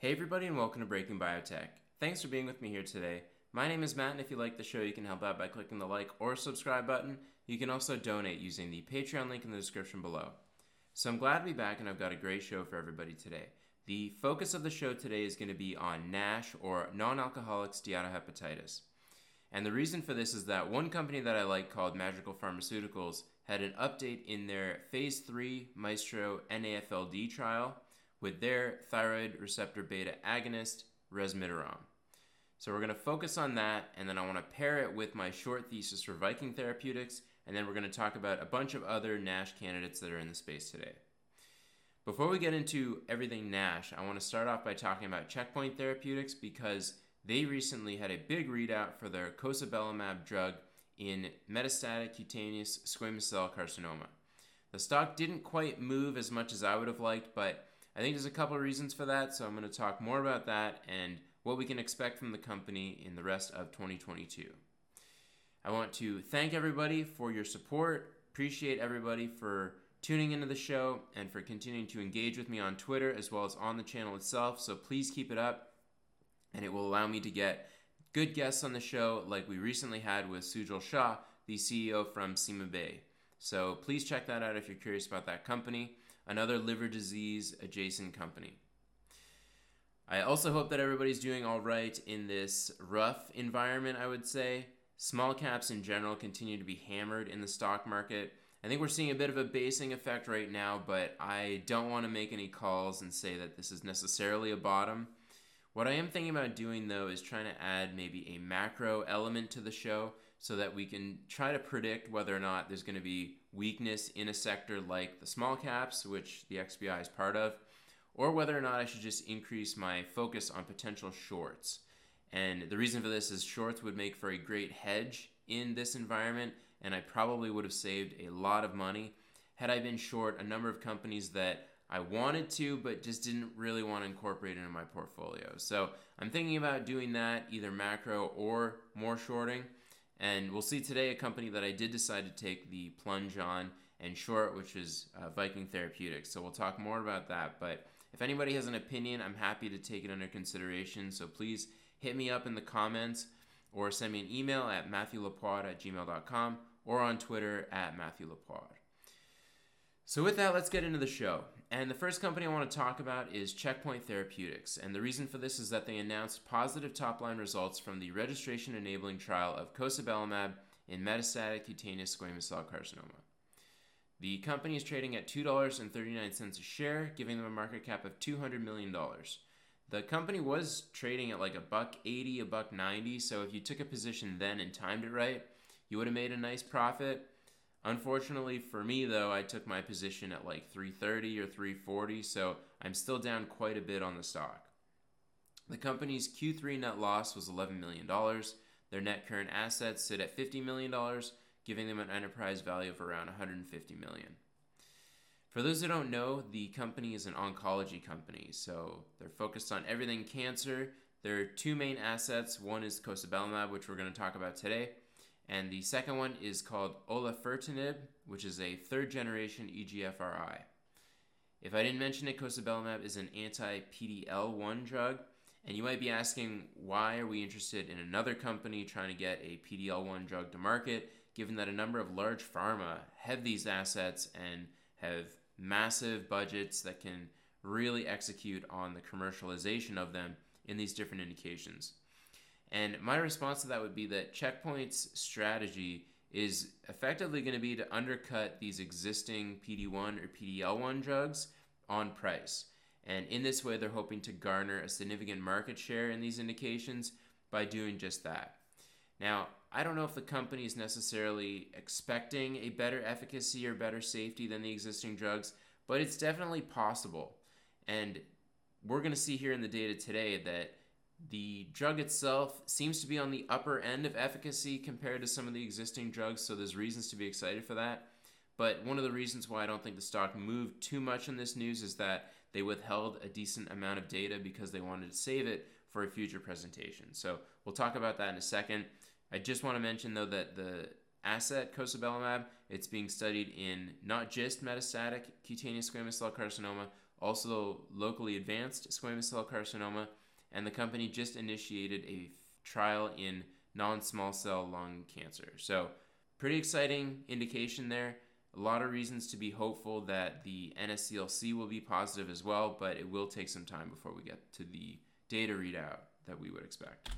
Hey everybody and welcome to Breaking Biotech. Thanks for being with me here today. My name is Matt and if you like the show you can help out by clicking the like or subscribe button. You can also donate using the Patreon link in the description below. So I'm glad to be back and I've got a great show for everybody today. The focus of the show today is going to be on NASH or non-alcoholic steatohepatitis. And the reason for this is that one company that I like called Madrigal Pharmaceuticals had an update in their phase 3 Maestro NAFLD trial with their thyroid receptor beta agonist, resmetirom. So we're going to focus on that, and then I want to pair it with my short thesis for Viking Therapeutics, and then we're going to talk about a bunch of other NASH candidates that are in the space today. Before we get into everything NASH, I want to start off by talking about Checkpoint Therapeutics because they recently had a big readout for their cosibelumab drug in metastatic cutaneous squamous cell carcinoma. The stock didn't quite move as much as I would have liked, but I think there's a couple of reasons for that, so I'm going to talk more about that and what we can expect from the company in the rest of 2022. I want to thank everybody for your support, appreciate everybody for tuning into the show and for continuing to engage with me on Twitter as well as on the channel itself, so please keep it up and it will allow me to get good guests on the show like we recently had with Sujal Shah, the CEO from CymaBay. So please check that out if you're curious about that company. Another liver disease adjacent company. I also hope that everybody's doing all right in this rough environment, I would say. Small caps in general continue to be hammered in the stock market. I think we're seeing a bit of a basing effect right now, but I don't want to make any calls and say that this is necessarily a bottom. What I am thinking about doing, though, is trying to add maybe a macro element to the show so that we can try to predict whether or not there's going to be weakness in a sector like the small caps, which the XBI is part of, or whether or not I should just increase my focus on potential shorts. And the reason for this is shorts would make for a great hedge in this environment, and I probably would have saved a lot of money had I been short a number of companies that I wanted to, but just didn't really want to incorporate into my portfolio. So I'm thinking about doing that, either macro or more shorting. And we'll see today a company that I did decide to take the plunge on and short, which is Viking Therapeutics. So we'll talk more about that. But if anybody has an opinion, I'm happy to take it under consideration. So please hit me up in the comments or send me an email at matthewlapoid@gmail.com or on Twitter at matthewlapoid. So with that, let's get into the show. And the first company I want to talk about is Checkpoint Therapeutics. And the reason for this is that they announced positive top-line results from the registration-enabling trial of cosibelumab in metastatic cutaneous squamous cell carcinoma. The company is trading at $2.39 a share, giving them a market cap of $200 million. The company was trading at like $1.80, $1.90, so if you took a position then and timed it right, you would have made a nice profit. Unfortunately for me, though, I took my position at like $3.30 or $3.40, so I'm still down quite a bit on the stock. The company's Q3 net loss was $11 million. Their net current assets sit at $50 million, giving them an enterprise value of around $150 million. For those who don't know, the company is an oncology company, so they're focused on everything cancer. There are two main assets. One is cosibelumab, which we're going to talk about today. And the second one is called olafertinib, which is a third-generation EGFRI. If I didn't mention it, cosibelumab is an anti-PD-L1 drug. And you might be asking, why are we interested in another company trying to get a PD-L1 drug to market, given that a number of large pharma have these assets and have massive budgets that can really execute on the commercialization of them in these different indications? And my response to that would be that Checkpoint's strategy is effectively going to be to undercut these existing PD-1 or PD-L1 drugs on price. And in this way, they're hoping to garner a significant market share in these indications by doing just that. Now, I don't know if the company is necessarily expecting a better efficacy or better safety than the existing drugs, but it's definitely possible. And we're going to see here in the data today that the drug itself seems to be on the upper end of efficacy compared to some of the existing drugs, so there's reasons to be excited for that. But one of the reasons why I don't think the stock moved too much in this news is that they withheld a decent amount of data because they wanted to save it for a future presentation. So we'll talk about that in a second. I just want to mention, though, that the asset, cosibelumab, it's being studied in not just metastatic cutaneous squamous cell carcinoma, also locally advanced squamous cell carcinoma, and the company just initiated a trial in non-small cell lung cancer. So pretty exciting indication there. A lot of reasons to be hopeful that the NSCLC will be positive as well, but it will take some time before we get to the data readout that we would expect.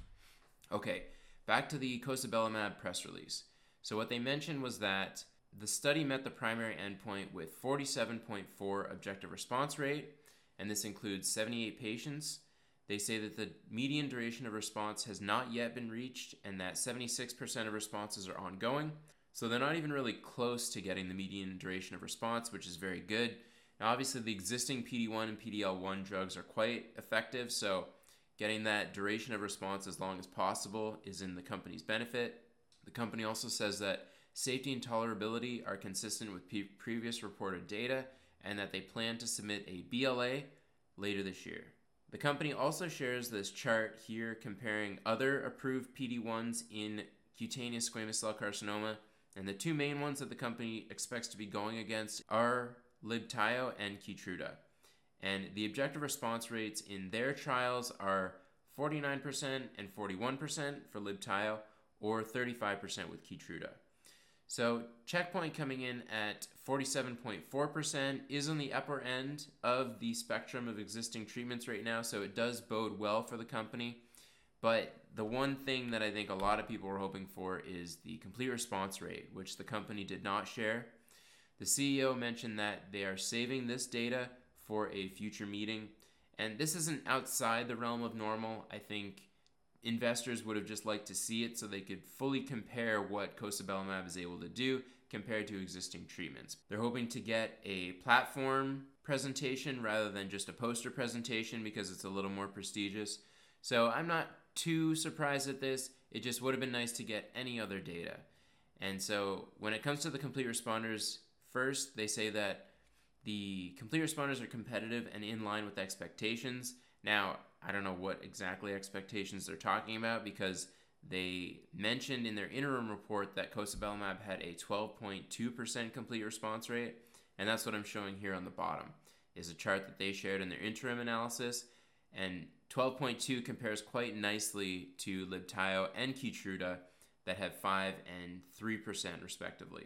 Okay, back to the cosibelumab press release. So what they mentioned was that the study met the primary endpoint with 47.4% objective response rate, and this includes 78 patients. They say that the median duration of response has not yet been reached and that 76% of responses are ongoing. So they're not even really close to getting the median duration of response, which is very good. Now, obviously, the existing PD-1 and PD-L1 drugs are quite effective, so getting that duration of response as long as possible is in the company's benefit. The company also says that safety and tolerability are consistent with previous reported data and that they plan to submit a BLA later this year. The company also shares this chart here comparing other approved PD-1s in cutaneous squamous cell carcinoma, and the two main ones that the company expects to be going against are Libtayo and Keytruda. And the objective response rates in their trials are 49% and 41% for Libtayo, or 35% with Keytruda. So Checkpoint coming in at 47.4% is on the upper end of the spectrum of existing treatments right now, so it does bode well for the company. But the one thing that I think a lot of people were hoping for is the complete response rate, which the company did not share. The CEO mentioned that they are saving this data for a future meeting, and this isn't outside the realm of normal. I think investors would have just liked to see it so they could fully compare what cosibelumab is able to do compared to existing treatments. They're hoping to get a platform presentation rather than just a poster presentation because it's a little more prestigious. So I'm not too surprised at this. It just would have been nice to get any other data. And so when it comes to the complete responders first, they say that the complete responders are competitive and in line with expectations. Now, I don't know what exactly expectations they're talking about because they mentioned in their interim report that cosibelumab had a 12.2% complete response rate, and that's what I'm showing here on the bottom is a chart that they shared in their interim analysis, and 12.2 compares quite nicely to Libtayo and Keytruda that have 5 and 3% respectively.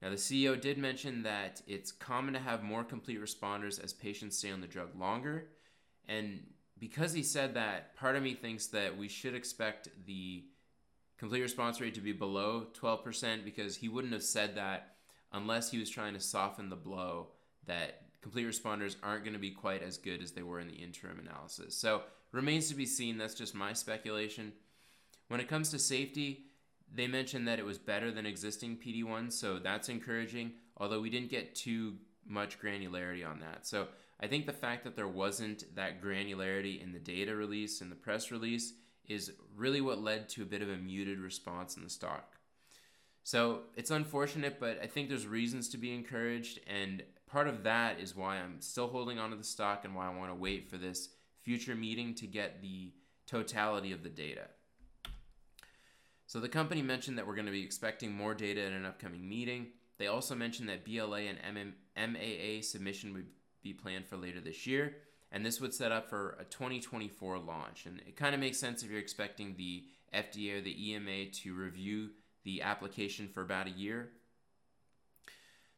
Now, the CEO did mention that it's common to have more complete responders as patients stay on the drug longer. And because he said that, part of me thinks that we should expect the complete response rate to be below 12% because he wouldn't have said that unless he was trying to soften the blow that complete responders aren't going to be quite as good as they were in the interim analysis. So remains to be seen. That's just my speculation. When it comes to safety, they mentioned that it was better than existing PD-1, so that's encouraging, although we didn't get too much granularity on that. So I think the fact that there wasn't that granularity in the data release, in the press release, is really what led to a bit of a muted response in the stock. So it's unfortunate, but I think there's reasons to be encouraged, and part of that is why I'm still holding onto the stock and why I want to wait for this future meeting to get the totality of the data. So the company mentioned that we're going to be expecting more data in an upcoming meeting. They also mentioned that BLA and MAA submission would be planned for later this year, and this would set up for a 2024 launch. And it kind of makes sense if you're expecting the FDA or the EMA to review the application for about a year.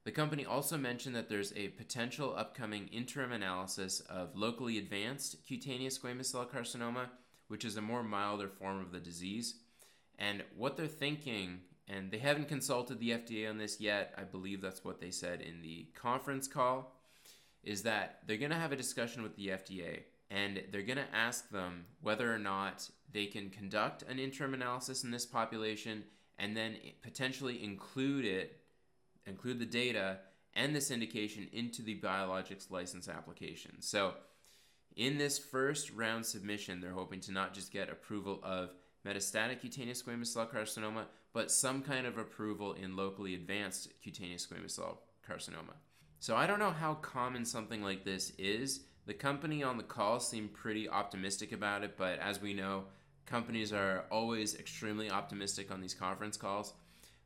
The company also mentioned that there's a potential upcoming interim analysis of locally advanced cutaneous squamous cell carcinoma, which is a more milder form of the disease. And what they're thinking, and they haven't consulted the FDA on this yet, I believe that's what they said in the conference call, is that they're going to have a discussion with the FDA, and they're going to ask them whether or not they can conduct an interim analysis in this population and then potentially include the data and this indication into the biologics license application. So in this first round submission, they're hoping to not just get approval of metastatic cutaneous squamous cell carcinoma, but some kind of approval in locally advanced cutaneous squamous cell carcinoma. So I don't know how common something like this is. The company on the call seemed pretty optimistic about it, but as we know, companies are always extremely optimistic on these conference calls,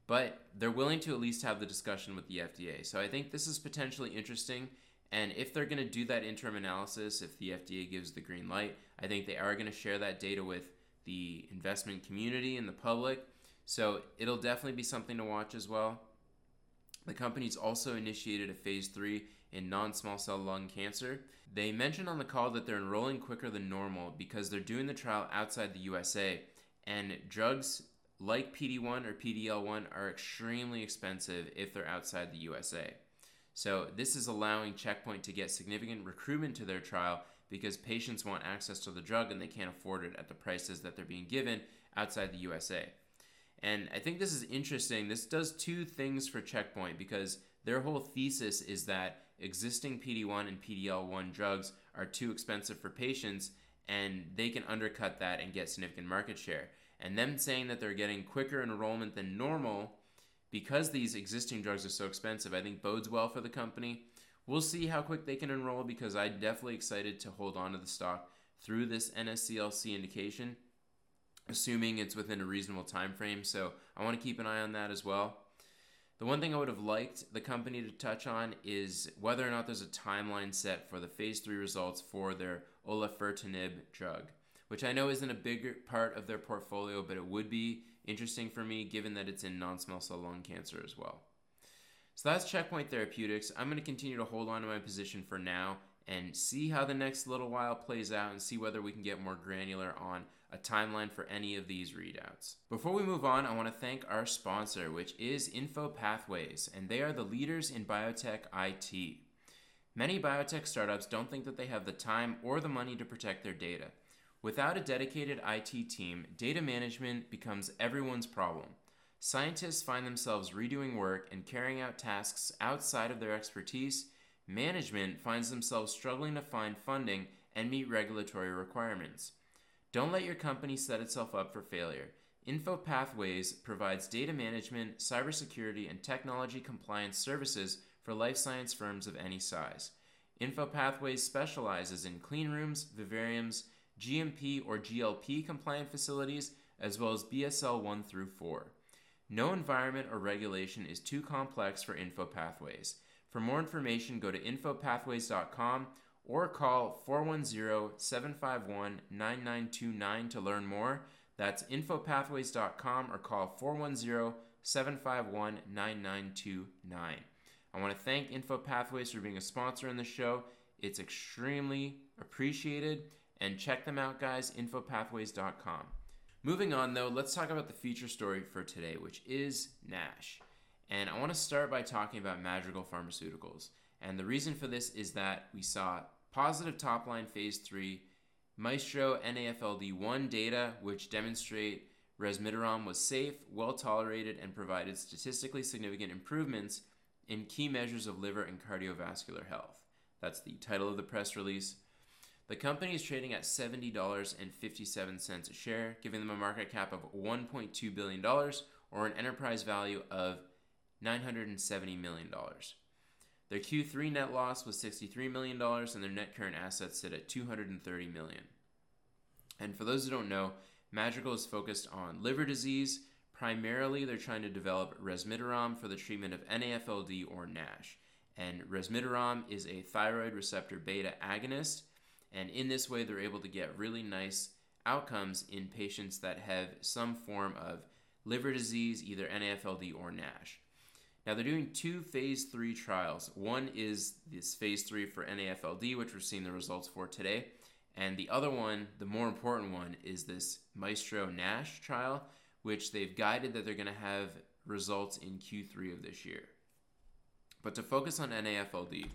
but they're willing to at least have the discussion with the FDA. So I think this is potentially interesting, And if they're going to do that interim analysis, if the FDA gives the green light, I think they are going to share that data with the investment community and the public. So it'll definitely be something to watch as well. The company's also initiated a phase 3 in non-small cell lung cancer. They mentioned on the call that they're enrolling quicker than normal because they're doing the trial outside the USA, and drugs like PD-1 or PD-L1 are extremely expensive if they're outside the USA. So this is allowing Checkpoint to get significant recruitment to their trial because patients want access to the drug and they can't afford it at the prices that they're being given outside the USA. And I think this is interesting. This does two things for Checkpoint because their whole thesis is that existing PD-1 and PD-L1 drugs are too expensive for patients and they can undercut that and get significant market share. And them saying that they're getting quicker enrollment than normal because these existing drugs are so expensive, I think bodes well for the company. We'll see how quick they can enroll because I'm definitely excited to hold on to the stock through this NSCLC indication, assuming it's within a reasonable time frame. So I want to keep an eye on that as well. The one thing I would have liked the company to touch on is whether or not there's a timeline set for the phase 3 results for their olafertinib drug, which I know isn't a bigger part of their portfolio, but it would be interesting for me given that it's in non-small cell lung cancer as well. So that's Checkpoint Therapeutics. I'm going to continue to hold on to my position for now and see how the next little while plays out and see whether we can get more granular on a timeline for any of these readouts. Before we move on, I want to thank our sponsor, which is InfoPathways, and they are the leaders in biotech IT. Many biotech startups don't think that they have the time or the money to protect their data. Without a dedicated IT team, data management becomes everyone's problem. Scientists find themselves redoing work and carrying out tasks outside of their expertise. Management finds themselves struggling to find funding and meet regulatory requirements. Don't let your company set itself up for failure. InfoPathways provides data management, cybersecurity, and technology compliance services for life science firms of any size. InfoPathways specializes in clean rooms, vivariums, GMP or GLP compliant facilities, as well as BSL 1 through 4. No environment or regulation is too complex for InfoPathways. For more information, go to infopathways.com or call 410-751-9929 to learn more. That's infopathways.com or call 410-751-9929. I want to thank InfoPathways for being a sponsor in the show. It's extremely appreciated. And check them out, guys, infopathways.com. Moving on, though, let's talk about the feature story for today, which is NASH. And I want to start by talking about Madrigal Pharmaceuticals. And the reason for this is that we saw positive top-line Phase 3 Maestro NAFLD1 data, which demonstrate resmetirom was safe, well-tolerated, and provided statistically significant improvements in key measures of liver and cardiovascular health. That's the title of the press release. The company is trading at $70.57 a share, giving them a market cap of $1.2 billion or an enterprise value of $970 million. Their Q3 net loss was $63 million and their net current assets sit at $230 million. And for those who don't know, Madrigal is focused on liver disease. Primarily, they're trying to develop resmetirom for the treatment of NAFLD or NASH. And resmetirom is a thyroid receptor beta agonist. And in this way, they're able to get really nice outcomes in patients that have some form of liver disease, either NAFLD or NASH. Now, they're doing two phase 3 trials. One is this phase 3 for NAFLD, which we're seeing the results for today. And the other one, the more important one, is this Maestro NASH trial, which they've guided that they're going to have results in Q3 of this year. But to focus on NAFLD,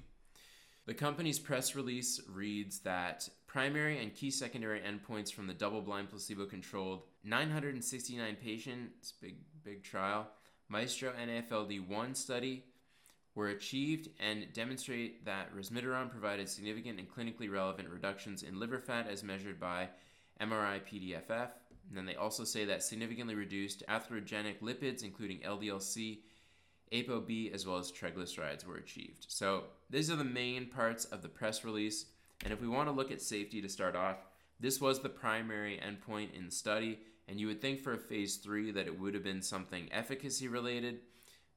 the company's press release reads that primary and key secondary endpoints from the double-blind placebo-controlled 969 patients, big trial, Maestro NAFLD1 study were achieved and demonstrate that resmetirom provided significant and clinically relevant reductions in liver fat as measured by MRI PDFF. And then they also say that significantly reduced atherogenic lipids, including LDL-C, ApoB, as well as triglycerides were achieved. So these are the main parts of the press release. And if we want to look at safety to start off, this was the primary endpoint in the study. And you would think for a phase 3 that it would have been something efficacy related,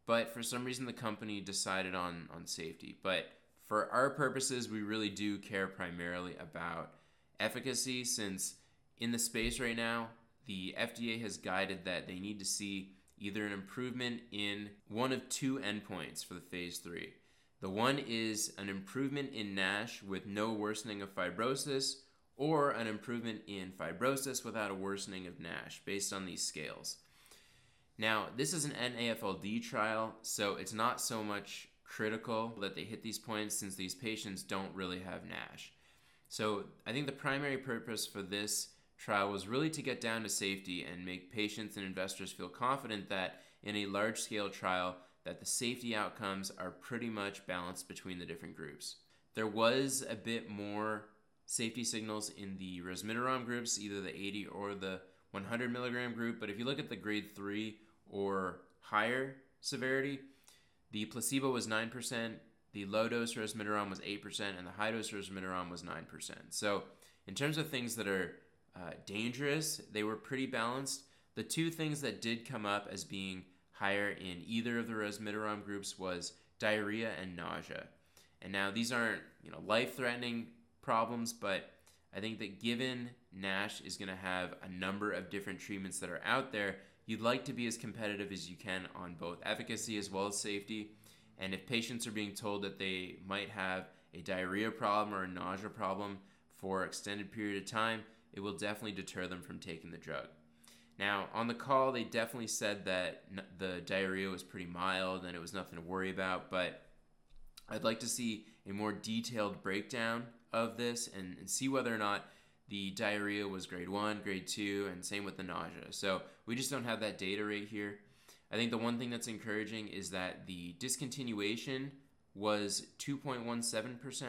but for some reason the company decided on safety. But For our purposes, we really do care primarily about efficacy, since in the space right now, the FDA has guided that they need to see either an improvement in one of two endpoints for the phase 3. The one is an improvement in NASH with no worsening of fibrosis, or an improvement in fibrosis without a worsening of NASH, based on these scales. Now, this is an NAFLD trial, so it's not so much critical that they hit these points, since these patients don't really have NASH. So I think the primary purpose for this trial was really to get down to safety and make patients and investors feel confident that in a large-scale trial that the safety outcomes are pretty much balanced between the different groups. There was a bit more safety signals in the resmetirom groups, either the 80 or the 100 milligram group, but if you look at the grade 3 or higher severity, the placebo was 9%, the low-dose resmetirom was 8%, and the high-dose resmetirom was 9%. So in terms of things that are dangerous, they were pretty balanced. The two things that did come up as being higher in either of the resmetirom groups was diarrhea and nausea. And now these aren't, life-threatening problems, but I think that given NASH is going to have a number of different treatments that are out there, you'd like to be as competitive as you can on both efficacy as well as safety. And if patients are being told that they might have a diarrhea problem or a nausea problem for an extended period of time, it will definitely deter them from taking the drug. Now, on the call, they definitely said that the diarrhea was pretty mild and it was nothing to worry about, but I'd like to see a more detailed breakdown of this and see whether or not the diarrhea was grade 1, grade 2, and same with the nausea. So we just don't have that data right here. I think the one thing that's encouraging is that the discontinuation was 2.17%.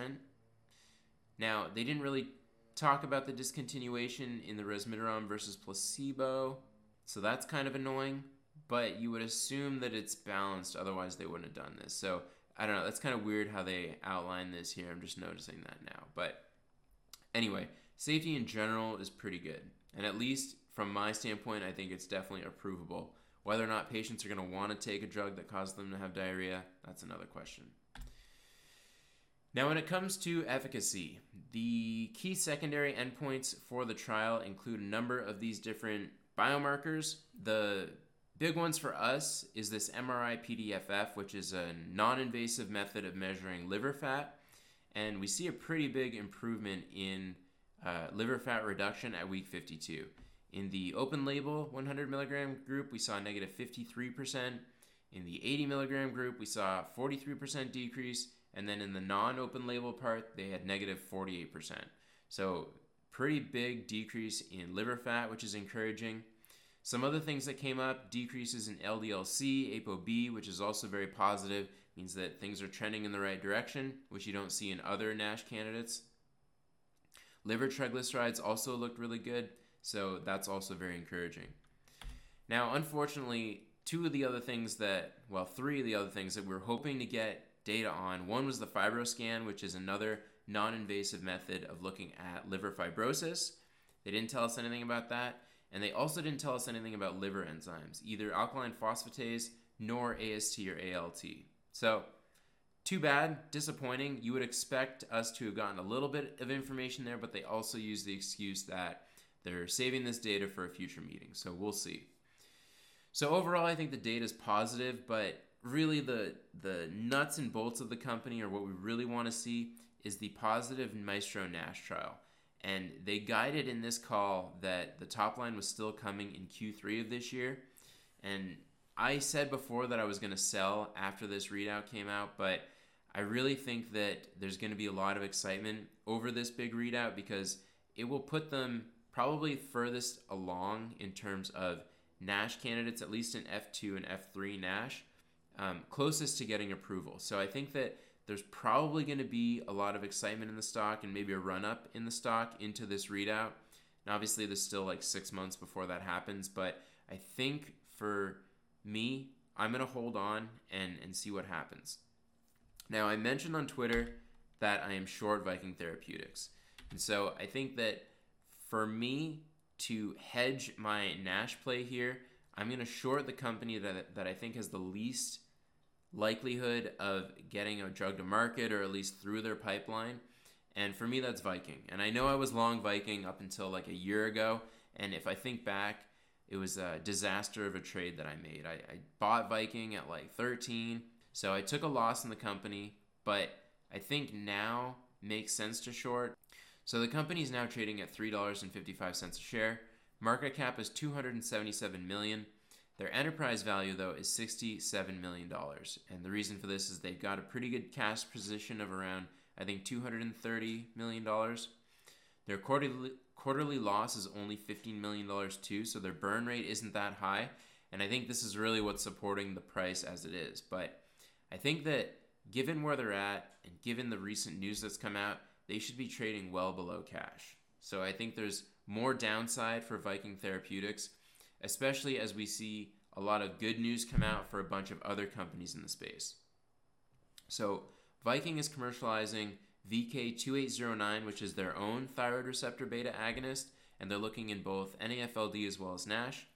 Now, they didn't really talk about the discontinuation in the resmetirom versus placebo, so that's kind of annoying, but you would assume that it's balanced, otherwise they wouldn't have done this. So I don't know, that's kind of weird how they outline this here. I'm just noticing that now. But anyway, safety in general is pretty good, and at least from my standpoint, I think it's definitely approvable. Whether or not patients are going to want to take a drug that caused them to have diarrhea, that's another question. Now, when it comes to efficacy, the key secondary endpoints for the trial include a number of these different biomarkers. The big ones for us is this MRI PDFF, which is a non-invasive method of measuring liver fat, and we see a pretty big improvement in liver fat reduction at week 52. In the open label 100 milligram group, we saw negative 53%. In the 80 milligram group, we saw a 43% decrease. And then in the non-open label part, they had negative 48%. So pretty big decrease in liver fat, which is encouraging. Some other things that came up, decreases in LDL-C, ApoB, which is also very positive, means that things are trending in the right direction, which you don't see in other NASH candidates. Liver triglycerides also looked really good, so that's also very encouraging. Now, unfortunately, three of the other things that we were hoping to get data on. One was the FibroScan, which is another non-invasive method of looking at liver fibrosis. They didn't tell us anything about that, and they also didn't tell us anything about liver enzymes, either alkaline phosphatase nor AST or ALT. So, too bad, disappointing. You would expect us to have gotten a little bit of information there, but they also use the excuse that they're saving this data for a future meeting, so we'll see. So overall, I think the data is positive, but really the nuts and bolts of the company, or what we really want to see, is the positive Maestro NASH trial. And they guided in this call that the top line was still coming in Q3 of this year. And I said before that I was going to sell after this readout came out, but I really think that there's going to be a lot of excitement over this big readout, because it will put them probably furthest along in terms of NASH candidates, at least in F2 and F3 NASH, closest to getting approval. So I think that there's probably going to be a lot of excitement in the stock and maybe a run-up in the stock into this readout. And obviously, there's still 6 months before that happens, but I think for me, I'm going to hold on and see what happens. Now, I mentioned on Twitter that I am short Viking Therapeutics. And so I think that for me to hedge my NASH play here, I'm going to short the company that I think has the least likelihood of getting a drug to market or at least through their pipeline. And for me, that's Viking. And I know I was long Viking up until like a year ago. And if I think back, it was a disaster of a trade that I made. I bought Viking at like 13. So I took a loss in the company, but I think now makes sense to short. So the company is now trading at $3.55 a share. Market cap is $277 million. Their enterprise value, though, is $67 million. And the reason for this is they've got a pretty good cash position of around, I think, $230 million. Their quarterly loss is only $15 million too, so their burn rate isn't that high. And I think this is really what's supporting the price as it is. But I think that given where they're at and given the recent news that's come out, they should be trading well below cash. So I think there's more downside for Viking Therapeutics, especially as we see a lot of good news come out for a bunch of other companies in the space. So Viking is commercializing VK2809, which is their own thyroid receptor beta agonist, and they're looking in both NAFLD as well as NASH.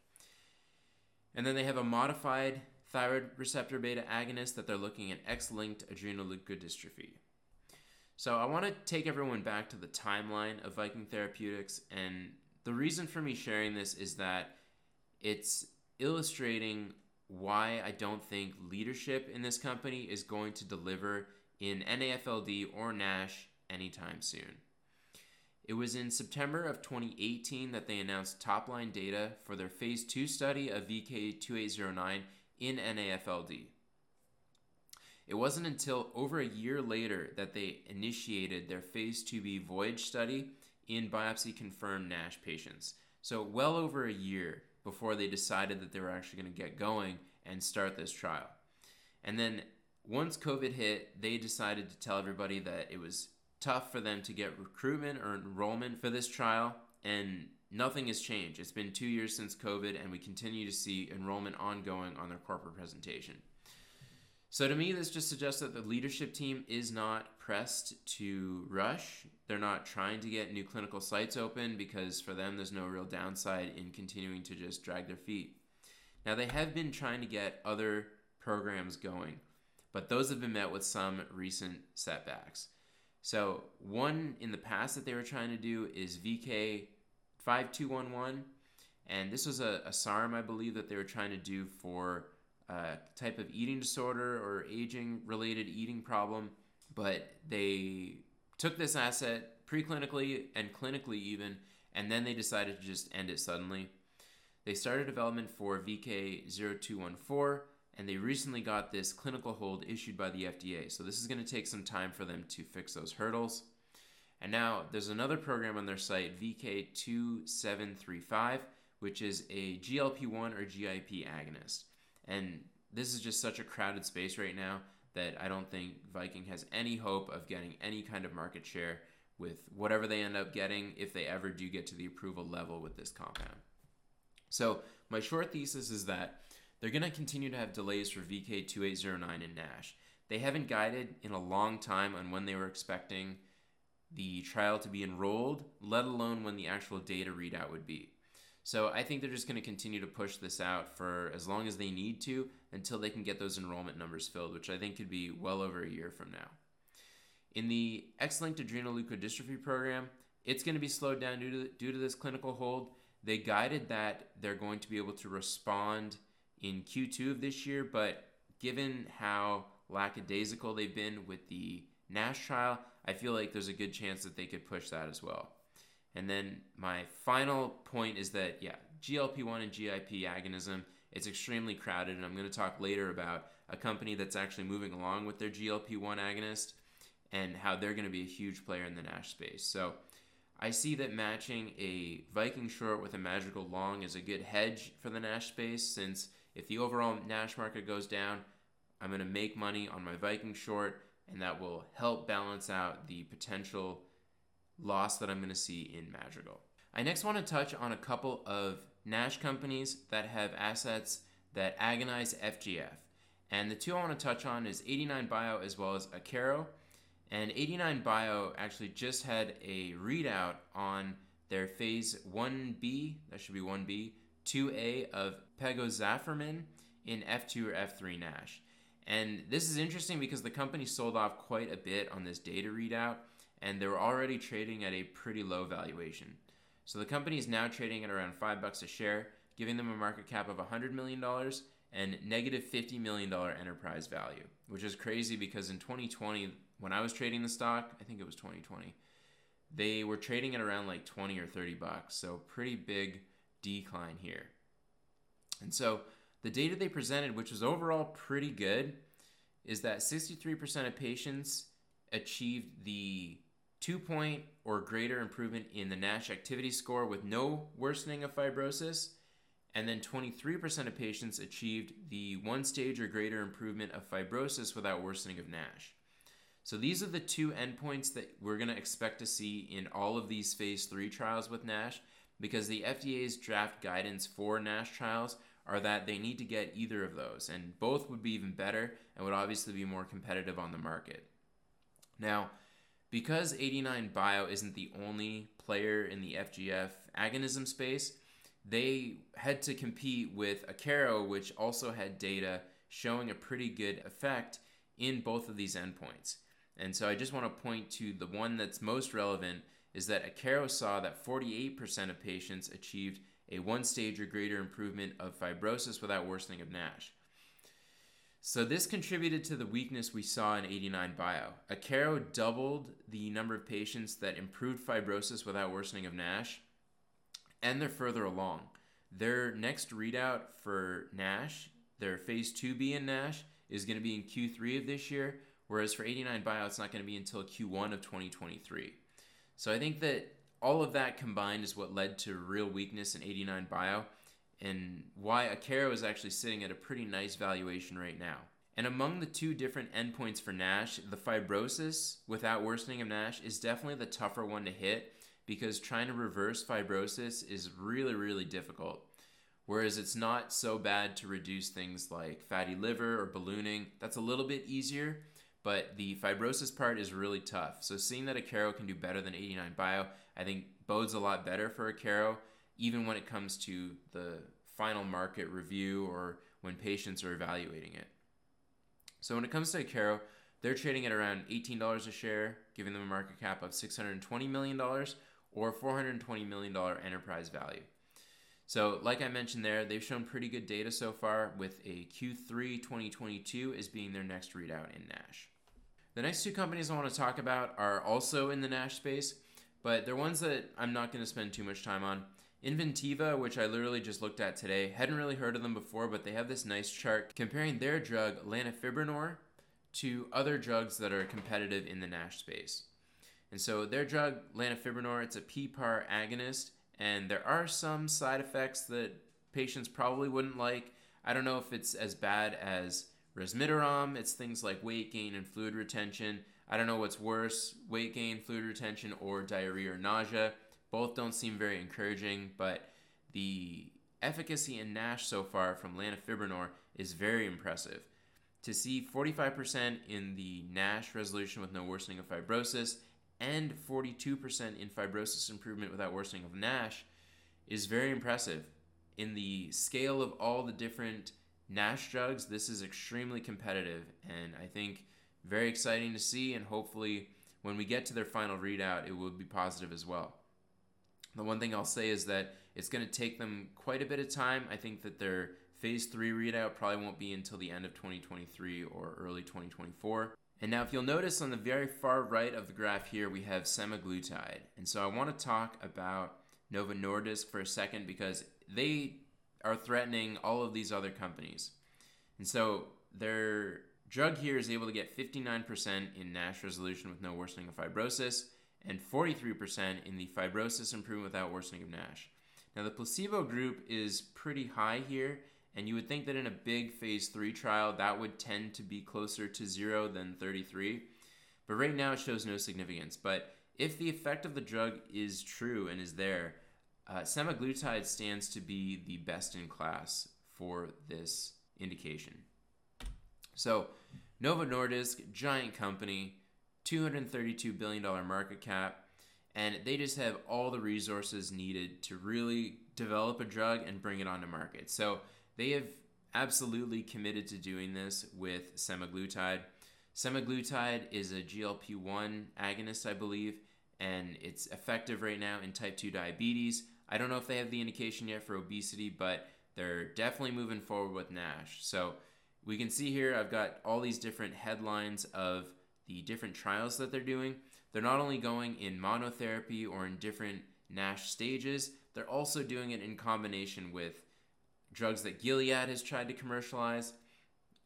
And then they have a modified thyroid receptor beta agonist that they're looking at X-linked adrenoleukodystrophy. So I want to take everyone back to the timeline of Viking Therapeutics, and the reason for me sharing this is that it's illustrating why I don't think leadership in this company is going to deliver in NAFLD or NASH anytime soon. It was in September of 2018 that they announced top-line data for their phase 2 study of VK2809 in NAFLD. It wasn't until over a year later that they initiated their phase 2b Voyage study in biopsy-confirmed NASH patients. So well over a year before they decided that they were actually going to get going and start this trial. And then once COVID hit, they decided to tell everybody that it was tough for them to get recruitment or enrollment for this trial, and nothing has changed. It's been 2 years since COVID, and we continue to see enrollment ongoing on their corporate presentation. So to me, this just suggests that the leadership team is not pressed to rush. They're not trying to get new clinical sites open because for them, there's no real downside in continuing to just drag their feet. Now, they have been trying to get other programs going, but those have been met with some recent setbacks. So one in the past that they were trying to do is VK5211, and this was a SARM, I believe, that they were trying to do for a type of eating disorder or aging-related eating problem, but they took this asset preclinically and clinically even, and then they decided to just end it suddenly. They started development for VK0214, and they recently got this clinical hold issued by the FDA. So this is going to take some time for them to fix those hurdles. And now there's another program on their site, VK2735, which is a GLP-1 or GIP agonist. And this is just such a crowded space right now that I don't think Viking has any hope of getting any kind of market share with whatever they end up getting if they ever do get to the approval level with this compound. So my short thesis is that they're going to continue to have delays for VK2809 in NASH. They haven't guided in a long time on when they were expecting the trial to be enrolled, let alone when the actual data readout would be. So I think they're just going to continue to push this out for as long as they need to until they can get those enrollment numbers filled, which I think could be well over a year from now. In the X-linked adrenoleukodystrophy program, it's going to be slowed down due to this clinical hold. They guided that they're going to be able to respond in Q2 of this year, but given how lackadaisical they've been with the NASH trial, I feel like there's a good chance that they could push that as well. And then my final point is that, GLP-1 and GIP agonism, it's extremely crowded, and I'm going to talk later about a company that's actually moving along with their GLP-1 agonist and how they're going to be a huge player in the NASH space. So I see that matching a Viking short with a Madrigal long is a good hedge for the NASH space, since if the overall NASH market goes down, I'm going to make money on my Viking short, and that will help balance out the potential loss that I'm going to see in Madrigal. I next want to touch on a couple of NASH companies that have assets that agonize FGF. And the two I want to touch on is 89Bio as well as Akero. And 89Bio actually just had a readout on their phase 1B, that should be 1B, 2A of pegozafermin in F2 or F3 NASH. And this is interesting because the company sold off quite a bit on this data readout, and they were already trading at a pretty low valuation. So the company is now trading at around $5 a share, giving them a market cap of $100 million and negative $50 million enterprise value, which is crazy because in 2020, when I was trading the stock, I think it was 2020, they were trading at around like 20 or 30 bucks. So pretty big decline here. And so the data they presented, which was overall pretty good, is that 63% of patients achieved the 2-point or greater improvement in the NASH activity score with no worsening of fibrosis. And then 23% of patients achieved the 1-stage or greater improvement of fibrosis without worsening of NASH. So these are the two endpoints that we're going to expect to see in all of these phase 3 trials with NASH, because the FDA's draft guidance for NASH trials are that they need to get either of those, and both would be even better and would obviously be more competitive on the market. Now, because 89Bio isn't the only player in the FGF agonism space, they had to compete with Akero, which also had data showing a pretty good effect in both of these endpoints. And so I just want to point to the one that's most relevant, is that Akero saw that 48% of patients achieved a 1-stage or greater improvement of fibrosis without worsening of NASH. So this contributed to the weakness we saw in 89Bio. Akero doubled the number of patients that improved fibrosis without worsening of NASH, and they're further along. Their next readout for NASH, their phase 2B in NASH, is going to be in Q3 of this year, whereas for 89Bio, it's not going to be until Q1 of 2023. So I think that all of that combined is what led to real weakness in 89Bio and why Akero is actually sitting at a pretty nice valuation right now. And among the two different endpoints for NASH, the fibrosis without worsening of NASH is definitely the tougher one to hit, because trying to reverse fibrosis is really, really difficult. Whereas it's not so bad to reduce things like fatty liver or ballooning. That's a little bit easier, but the fibrosis part is really tough. So seeing that Akero can do better than 89Bio, I think bodes a lot better for Akero, even when it comes to the final market review or when patients are evaluating it. So when it comes to Akero, they're trading at around $18 a share, giving them a market cap of $620 million or $420 million enterprise value. So like I mentioned there, they've shown pretty good data so far, with a Q3 2022 as being their next readout in NASH. The next two companies I want to talk about are also in the NASH space, but they're ones that I'm not going to spend too much time on. Inventiva, which I literally just looked at today, hadn't really heard of them before, but they have this nice chart comparing their drug lanifibranor to other drugs that are competitive in the NASH space. And so their drug, lanifibranor, it's a PPAR agonist, and there are some side effects that patients probably wouldn't like. I don't know if it's as bad as resmetirom. It's things like weight gain and fluid retention. I don't know what's worse, weight gain, fluid retention, or diarrhea or nausea. Both don't seem very encouraging, but the efficacy in NASH so far from lanifibranor is very impressive. To see 45% in the NASH resolution with no worsening of fibrosis and 42% in fibrosis improvement without worsening of NASH is very impressive. In the scale of all the different NASH drugs, this is extremely competitive, and I think very exciting to see, and hopefully when we get to their final readout, it will be positive as well. The one thing I'll say is that it's going to take them quite a bit of time. I think that their phase 3 readout probably won't be until the end of 2023 or early 2024. And now if you'll notice on the very far right of the graph here, we have semaglutide. And so I want to talk about Novo Nordisk for a second, because they are threatening all of these other companies. And so their drug here is able to get 59% in NASH resolution with no worsening of fibrosis and 43% in the fibrosis improvement without worsening of NASH. Now the placebo group is pretty high here, and you would think that in a big phase 3 trial, that would tend to be closer to 0 than 33. But right now it shows no significance. But if the effect of the drug is true and is there, semaglutide stands to be the best in class for this indication. So Novo Nordisk, giant company, $232 billion market cap, and they just have all the resources needed to really develop a drug and bring it onto market. So they have absolutely committed to doing this with semaglutide. Semaglutide is a GLP-1 agonist, I believe, and it's effective right now in type 2 diabetes. I don't know if they have the indication yet for obesity, but they're definitely moving forward with NASH. So we can see here I've got all these different headlines of the different trials that they're doing. They're not only going in monotherapy or in different NASH stages, they're also doing it in combination with drugs that Gilead has tried to commercialize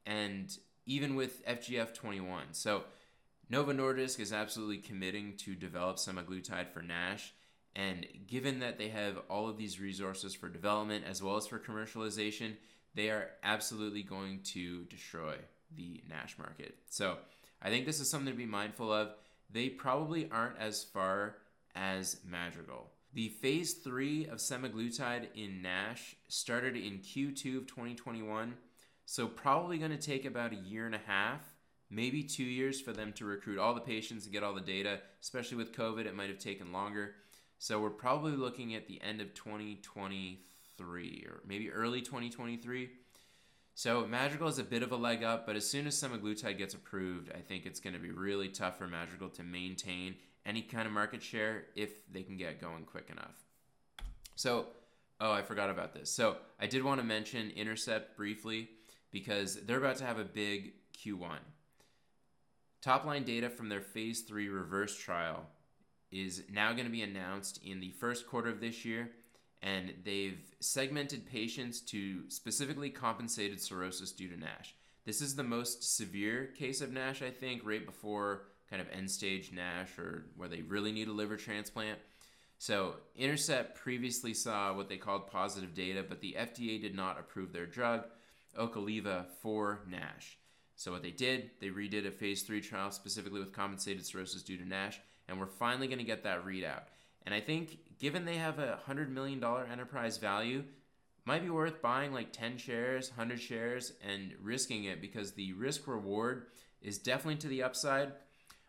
and even with FGF21. So Novo Nordisk is absolutely committing to develop semaglutide for NASH. And given that they have all of these resources for development as well as for commercialization, they are absolutely going to destroy the NASH market. So I think this is something to be mindful of. They probably aren't as far as Madrigal. The phase 3 of semaglutide in NASH started in Q2 of 2021, so probably going to take about a year and a half, maybe 2 years for them to recruit all the patients and get all the data. Especially with COVID, it might have taken longer. So we're probably looking at the end of 2023 or maybe early 2023. So Madrigal is a bit of a leg up, but as soon as semaglutide gets approved, I think it's going to be really tough for Madrigal to maintain any kind of market share if they can get going quick enough. So, oh, I forgot about this. So I did want to mention Intercept briefly because they're about to have a big Q1. Top line data from their phase 3 reverse trial is now going to be announced in the first quarter of this year, and they've segmented patients to specifically compensated cirrhosis due to NASH. This is the most severe case of NASH, I think, right before kind of end-stage NASH or where they really need a liver transplant. So Intercept previously saw what they called positive data, but the FDA did not approve their drug, Ocaliva, for NAsh. So what they did, they redid a phase 3 trial specifically with compensated cirrhosis due to NASH, and we're finally going to get that readout. And I think given they have a $100 million enterprise value, might be worth buying like 10 shares, 100 shares, and risking it because the risk reward is definitely to the upside.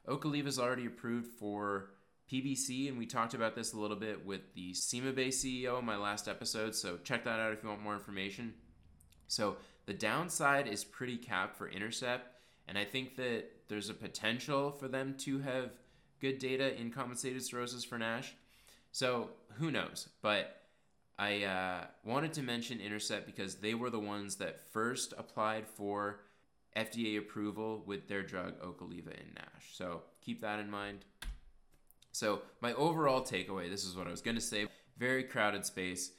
Ocaliva is already approved for PBC, and we talked about this a little bit with the CymaBay CEO in my last episode, so check that out if you want more information. So the downside is pretty capped for Intercept, and I think that there's a potential for them to have good data in compensated cirrhosis for NASH. So who knows? But I wanted to mention Intercept because they were the ones that first applied for FDA approval with their drug Ocaliva in NASH. So keep that in mind. So my overall takeaway, this is what I was going to say, very crowded space.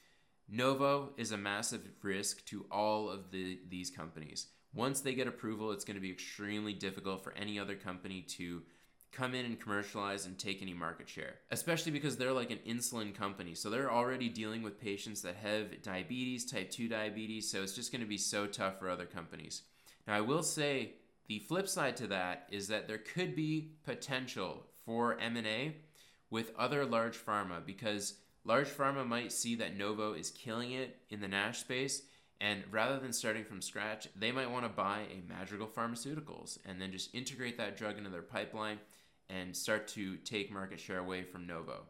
Novo is a massive risk to all of these companies. Once they get approval, it's going to be extremely difficult for any other company to come in and commercialize and take any market share, especially because they're like an insulin company. So they're already dealing with patients that have diabetes, type 2 diabetes. So it's just going to be so tough for other companies. Now, I will say the flip side to that is that there could be potential for M&A with other large pharma because large pharma might see that Novo is killing it in the NASH space. And rather than starting from scratch, they might want to buy a Madrigal Pharmaceuticals and then just integrate that drug into their pipeline and start to take market share away from Novo.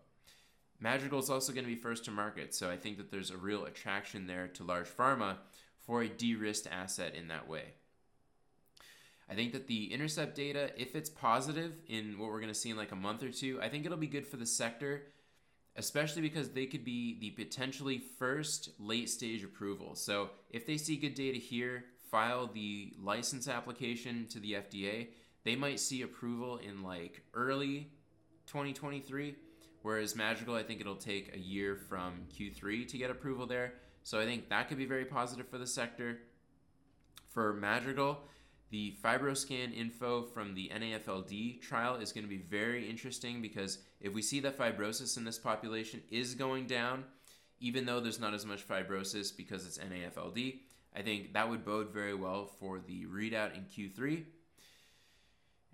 Madrigal is also going to be first to market, so I think that there's a real attraction there to large pharma for a de-risked asset in that way. I think that the Intercept data, if it's positive in what we're going to see in like a month or two, I think it'll be good for the sector, especially because they could be the potentially first late-stage approval. So if they see good data here, file the license application to the FDA, they might see approval in like early 2023, whereas Madrigal, I think it'll take a year from Q3 to get approval there. So I think that could be very positive for the sector. For Madrigal, the FibroScan info from the NAFLD trial is going to be very interesting because if we see that fibrosis in this population is going down, even though there's not as much fibrosis because it's NAFLD, I think that would bode very well for the readout in Q3.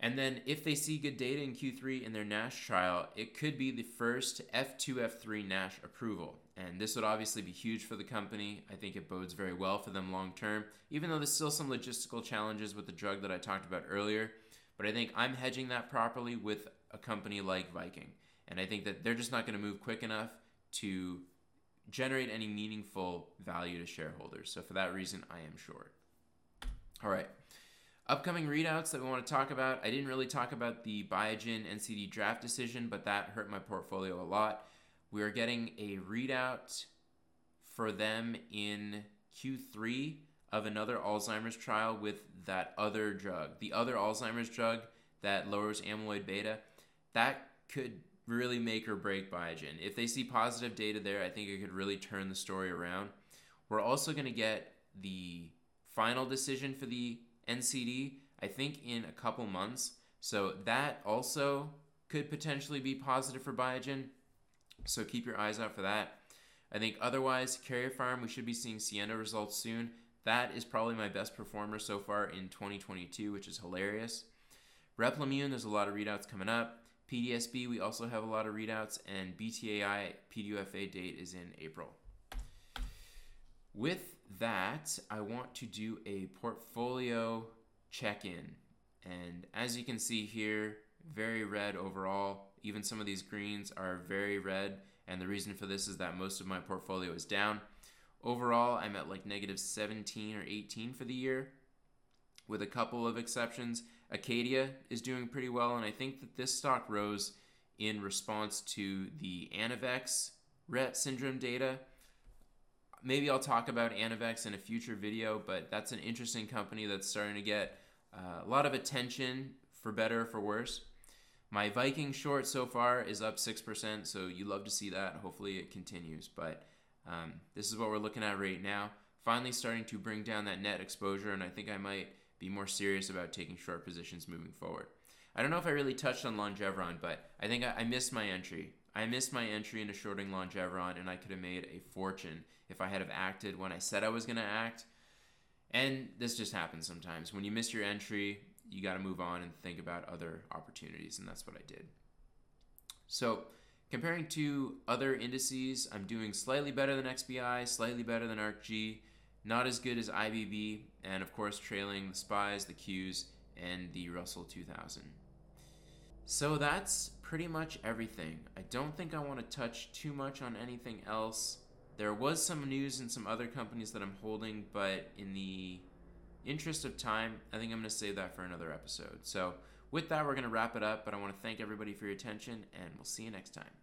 And then if they see good data in Q3 in their NASH trial, it could be the first F2, F3 NASH approval. And this would obviously be huge for the company. I think it bodes very well for them long term, even though there's still some logistical challenges with the drug that I talked about earlier. But I think I'm hedging that properly with a company like Viking. And I think that they're just not going to move quick enough to generate any meaningful value to shareholders. So for that reason, I am short. All right. Upcoming readouts that we want to talk about. I didn't really talk about the Biogen NCD draft decision, but that hurt my portfolio a lot. We are getting a readout for them in Q3 of another Alzheimer's trial with that other drug. The other Alzheimer's drug that lowers amyloid beta, that could really make or break Biogen. If they see positive data there, I think it could really turn the story around. We're also going to get the final decision for the NCD, I think, in a couple months. So that also could potentially be positive for Biogen. So keep your eyes out for that. I think otherwise, Karyopharm, we should be seeing Sienna results soon. That is probably my best performer so far in 2022, which is hilarious. Replimune, there's a lot of readouts coming up. PDSB, we also have a lot of readouts, and BTAI PDUFA date is in April. With that, I want to do a portfolio check-in. And as you can see here, very red overall. Even some of these greens are very red. And the reason for this is that most of my portfolio is down. Overall, I'm at like negative 17 or 18 for the year, with a couple of exceptions. Acadia is doing pretty well, and I think that this stock rose in response to the Anavex Rett syndrome data. Maybe I'll talk about Anavex in a future video, but that's an interesting company that's starting to get a lot of attention, for better or for worse. My Viking short so far is up 6%, so you love to see that. Hopefully it continues, but this is what we're looking at right now. Finally starting to bring down that net exposure, and I think I might be more serious about taking short positions moving forward. I don't know if I really touched on Longeveron, but I think I missed my entry. I missed my entry into shorting Longeveron, and I could have made a fortune if I had have acted when I said I was going to act. And this just happens sometimes. When you miss your entry, you got to move on and think about other opportunities, and that's what I did. So comparing to other indices, I'm doing slightly better than XBI, slightly better than ARCG, not as good as IBB, and of course trailing the SPYs, the Qs, and the Russell 2000. So that's pretty much everything. I don't think I want to touch too much on anything else. There was some news in some other companies that I'm holding, but in the interest of time, I think I'm going to save that for another episode. So with that, we're going to wrap it up, but I want to thank everybody for your attention, and we'll see you next time.